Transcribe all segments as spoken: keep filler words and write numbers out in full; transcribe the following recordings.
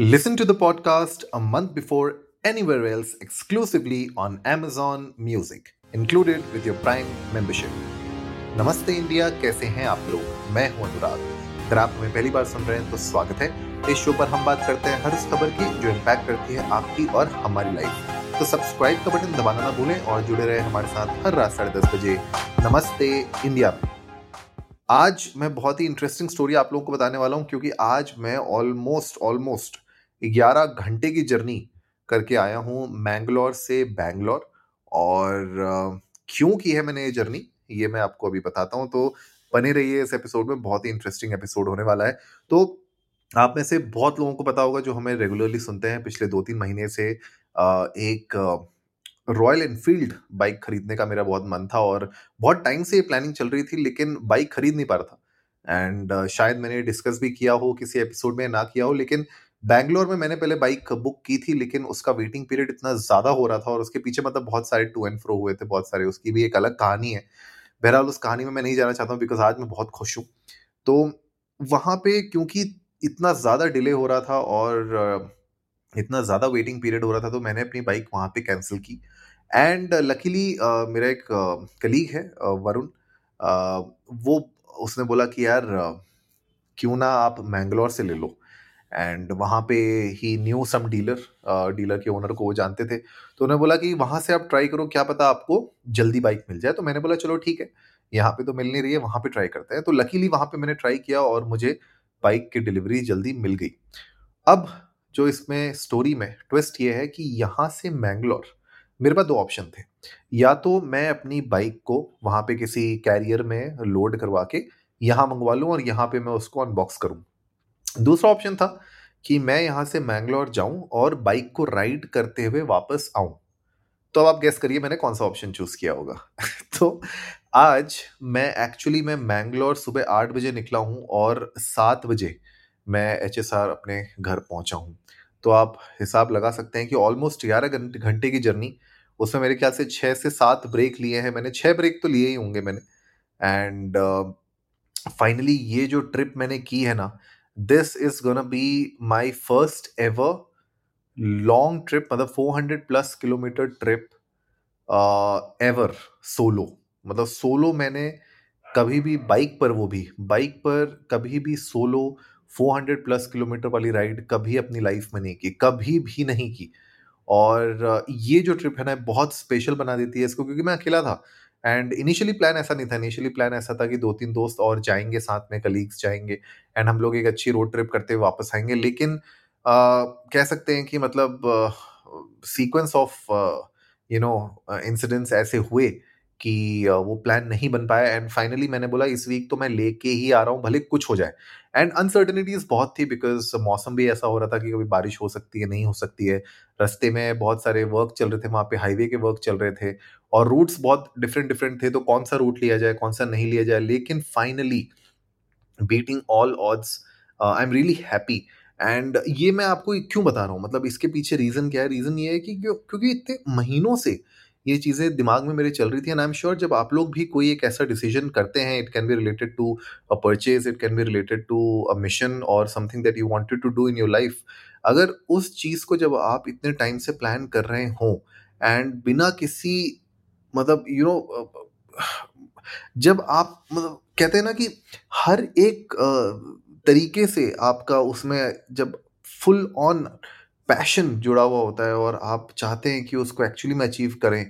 Listen to the podcast a month before anywhere else exclusively on Amazon Music, included with your Prime membership. नमस्ते India, कैसे हैं आप लोग? मैं हूं अनुराग। अगर आप हमें पहली बार सुन रहे हैं तो स्वागत है। इस शो पर हम बात करते हैं हर उस खबर की जो इम्पैक्ट करती है आपकी और हमारी लाइफ। तो सब्सक्राइब का बटन दबाना ना भूलें और जुड़े रहे हमारे साथ हर रात साढ़े दस बजे नमस्ते इंडिया। आज मैं बहुत ही इंटरेस्टिंग स्टोरी आप लोगों को बताने वाला हूँ, क्योंकि आज मैं ऑलमोस्ट ऑलमोस्ट ग्यारह घंटे की जर्नी करके आया हूँ मैंगलोर से बैंगलोर। और क्यों की है मैंने ये जर्नी, ये मैं आपको अभी बताता हूँ। तो बने रहिए इस एपिसोड में, बहुत ही इंटरेस्टिंग एपिसोड होने वाला है। तो आप में से बहुत लोगों को पता होगा जो हमें रेगुलरली सुनते हैं, पिछले दो तीन महीने से एक रॉयल एनफील्ड बाइक खरीदने का मेरा बहुत मन था और बहुत टाइम से ये प्लानिंग चल रही थी, लेकिन बाइक खरीद नहीं पा रहा था। एंड uh, शायद मैंने डिस्कस भी किया हो किसी एपिसोड में, ना किया हो, लेकिन बैंगलोर में मैंने पहले बाइक बुक की थी, लेकिन उसका वेटिंग पीरियड इतना ज़्यादा हो रहा था और उसके पीछे मतलब बहुत सारे टू एंड फ्रो हुए थे बहुत सारे, उसकी भी एक अलग कहानी है। बहरहाल उस कहानी में मैं नहीं जाना चाहता हूँ, बिकॉज आज मैं बहुत खुश हूँ। तो वहाँ पे क्योंकि इतना ज़्यादा डिले हो रहा था और इतना ज़्यादा वेटिंग पीरियड हो रहा था, तो मैंने अपनी बाइक वहाँ पे कैंसिल की। एंड लकीली uh, मेरा एक कलीग uh, है uh, वरुण, uh, वो उसने बोला कि यार uh, क्यों ना आप मैंगलोर से ले लो। एंड वहाँ पे ही न्यू सम डीलर, डीलर के ओनर को वो जानते थे, तो उन्होंने बोला कि वहाँ से आप ट्राई करो, क्या पता आपको जल्दी बाइक मिल जाए। तो मैंने बोला चलो ठीक है, यहाँ पे तो मिल नहीं रही है, वहाँ पे ट्राई करते हैं। तो लकीली वहाँ पे मैंने ट्राई किया और मुझे बाइक की डिलीवरी जल्दी मिल गई। अब जो इसमें स्टोरी में ट्विस्ट ये है कि यहाँ से मैंगलोर मेरे पास दो ऑप्शन थे, या तो मैं अपनी बाइक को वहाँ पे किसी कैरियर में लोड करवा के यहाँ मंगवा लूँ और यहाँ पे मैं उसको अनबॉक्स करूँ। दूसरा ऑप्शन था कि मैं यहाँ से मैंगलोर जाऊँ और बाइक को राइड करते हुए वापस आऊँ। तो अब आप गेस करिए मैंने कौन सा ऑप्शन चूज़ किया होगा। तो आज मैं एक्चुअली मैं मैंगलोर सुबह आठ बजे निकला हूँ और सात बजे मैं एच एस आर अपने घर पहुँचा हूँ। तो आप हिसाब लगा सकते हैं कि ऑलमोस्ट ग्यारह घंटे की जर्नी, उसमें मेरे ख्याल से छः से सात ब्रेक लिए हैं मैंने, छः ब्रेक तो लिए ही होंगे मैंने। एंड फाइनली uh, ये जो ट्रिप मैंने की है ना, this is gonna be my first ever long trip, मतलब four hundred plus kilometre trip ever solo. मतलब सोलो मैंने कभी भी बाइक पर, वो भी बाइक पर कभी भी सोलो चार सौ प्लस किलोमीटर वाली राइड कभी अपनी लाइफ में नहीं की, कभी भी नहीं की। और ये जो ट्रिप है ना, बहुत स्पेशल बना देती है इसको, क्योंकि मैं अकेला था। एंड इनिशियली प्लान ऐसा नहीं था, इनिशियली प्लान ऐसा था कि दो तीन दोस्त और जाएंगे साथ में, कलीग्स जाएंगे, एंड हम लोग एक अच्छी रोड ट्रिप करते हुए वापस आएंगे। लेकिन आ, कह सकते हैं कि मतलब sequence of you know incidents ऐसे हुए कि वो प्लान नहीं बन पाया। एंड फाइनली मैंने बोला इस वीक तो मैं लेके ही आ रहा हूँ, भले कुछ हो जाए। एंड अनसर्टेनिटीज़ बहुत थी, बिकॉज मौसम भी ऐसा हो रहा था कि कभी बारिश हो सकती है, नहीं हो सकती है। रास्ते में बहुत सारे वर्क चल रहे थे वहाँ पे, हाईवे के वर्क चल रहे थे, और रूट्स बहुत डिफरेंट डिफरेंट थे, तो कौन सा रूट लिया जाए, कौन सा नहीं लिया जाए। लेकिन finally beating all odds, I am really happy. And ये मैं आपको क्यों बता रहा हूँ, मतलब इसके पीछे रीज़न क्या है? रीज़न ये है कि क्योंकि इतने महीनों से ये चीज़ें दिमाग में मेरे चल रही थी। एंड आई एम श्योर जब आप लोग भी कोई एक ऐसा डिसीजन करते हैं, it can be related to a purchase, it can be related to a mission और something that you wanted to do in your life, अगर उस चीज़ को जब आप इतने टाइम से प्लान कर रहे हों एंड बिना किसी मतलब यू नो, जब आप मतलब कहते हैं ना कि हर एक तरीके से आपका उसमें जब फुल ऑन पैशन जुड़ा हुआ होता है और आप चाहते हैं कि उसको एक्चुअली में अचीव करें,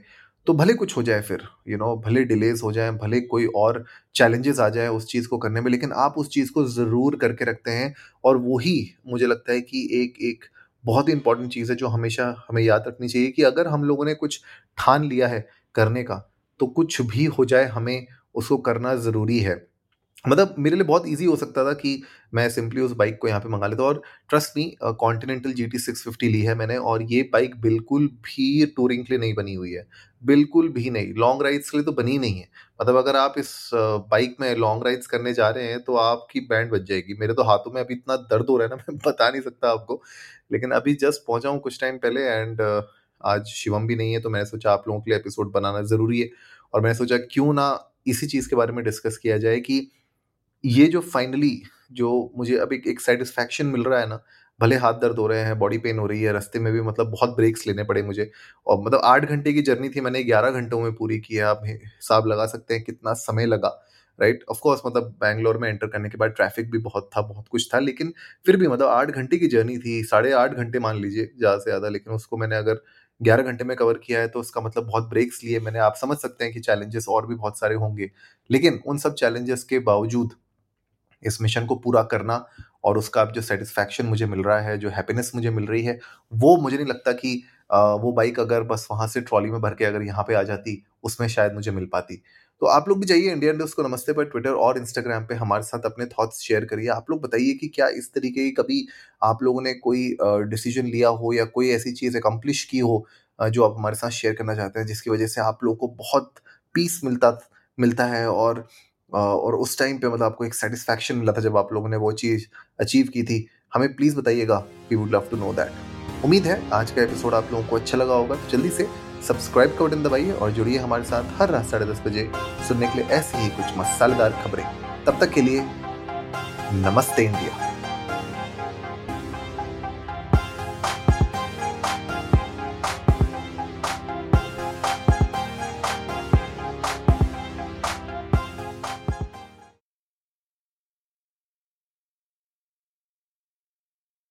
तो भले कुछ हो जाए फिर यू नो, भले डिलेज हो जाए, भले कोई और चैलेंजेस आ जाए उस चीज़ को करने में, लेकिन आप उस चीज़ को ज़रूर करके रखते हैं। और वही मुझे लगता है कि एक एक बहुत ही इंपॉर्टेंट चीज़ है जो हमेशा हमें याद रखनी चाहिए कि अगर हम लोगों ने कुछ ठान लिया है करने का, तो कुछ भी हो जाए हमें उसको करना ज़रूरी है। मतलब मेरे लिए बहुत इजी हो सकता था कि मैं सिंपली उस बाइक को यहाँ पे मंगा लेता, और trust me Continental G T six fifty ली है मैंने, और ये बाइक बिल्कुल भी टूरिंग के लिए नहीं बनी हुई है, बिल्कुल भी नहीं, लॉन्ग राइड्स के लिए तो बनी नहीं है। मतलब अगर आप इस बाइक में लॉन्ग राइड्स करने जा रहे हैं तो आपकी बैंड बच जाएगी। मेरे तो हाथों में अभी इतना दर्द हो रहा है ना, मैं बता नहीं सकता आपको। लेकिन अभी जस्ट पहुँचा हूँ कुछ टाइम पहले, एंड आज शिवम भी नहीं है, तो मैंने सोचा आप लोगों के लिए एपिसोड बनाना ज़रूरी है। और मैंने सोचा क्यों ना इसी चीज़ के बारे में डिस्कस किया जाए कि ये जो फाइनली जो मुझे अब एक सेटिस्फैक्शन मिल रहा है ना, भले हाथ दर्द हो रहे हैं, बॉडी पेन हो रही है, रास्ते में भी मतलब बहुत ब्रेक्स लेने पड़े मुझे, और मतलब आठ घंटे की जर्नी थी, मैंने ग्यारह घंटों में पूरी की है। आप हिसाब लगा सकते हैं कितना समय लगा, राइट। ऑफकोर्स मतलब बैंगलोर में एंटर करने के बाद ट्रैफिक भी बहुत था, बहुत कुछ था, लेकिन फिर भी मतलब आठ घंटे की जर्नी थी, साढ़े आठ घंटे मान लीजिए ज़्यादा से ज़्यादा, लेकिन उसको मैंने अगर ग्यारह घंटे में कवर किया है तो उसका मतलब बहुत ब्रेक्स लिए मैंने। आप समझ सकते हैं कि चैलेंजेस और भी बहुत सारे होंगे, लेकिन उन सब चैलेंजेस के बावजूद इस मिशन को पूरा करना और उसका जो सेटिस्फैक्शन मुझे मिल रहा है, जो हैप्पीनेस मुझे मिल रही है, वो मुझे नहीं लगता कि वो बाइक अगर बस वहाँ से ट्रॉली में भर के अगर यहाँ पे आ जाती उसमें शायद मुझे मिल पाती। तो आप लोग भी जाइए इंडिया इंडस्ट को नमस्ते पर ट्विटर और इंस्टाग्राम पे हमारे साथ अपने थॉट्स शेयर करिए। आप लोग बताइए कि क्या इस तरीके की कभी आप लोगों ने कोई डिसीजन लिया हो या कोई ऐसी चीज़ एकम्प्लिश की हो जो आप हमारे साथ शेयर करना चाहते हैं, जिसकी वजह से आप लोगों को बहुत पीस मिलता मिलता है और और उस टाइम पे मतलब आपको एक सेटिस्फैक्शन मिला था जब आप लोगों ने वो चीज़ अचीव की थी। हमें प्लीज़ बताइएगा, we would love to know that. उम्मीद है आज का एपिसोड आप लोगों को अच्छा लगा होगा, तो जल्दी से सब्सक्राइब का बटन दबाइए और जुड़िए हमारे साथ हर रात साढ़े दस बजे सुनने के लिए ऐसी ही कुछ मसालेदार खबरें। तब तक के लिए नमस्ते इंडिया।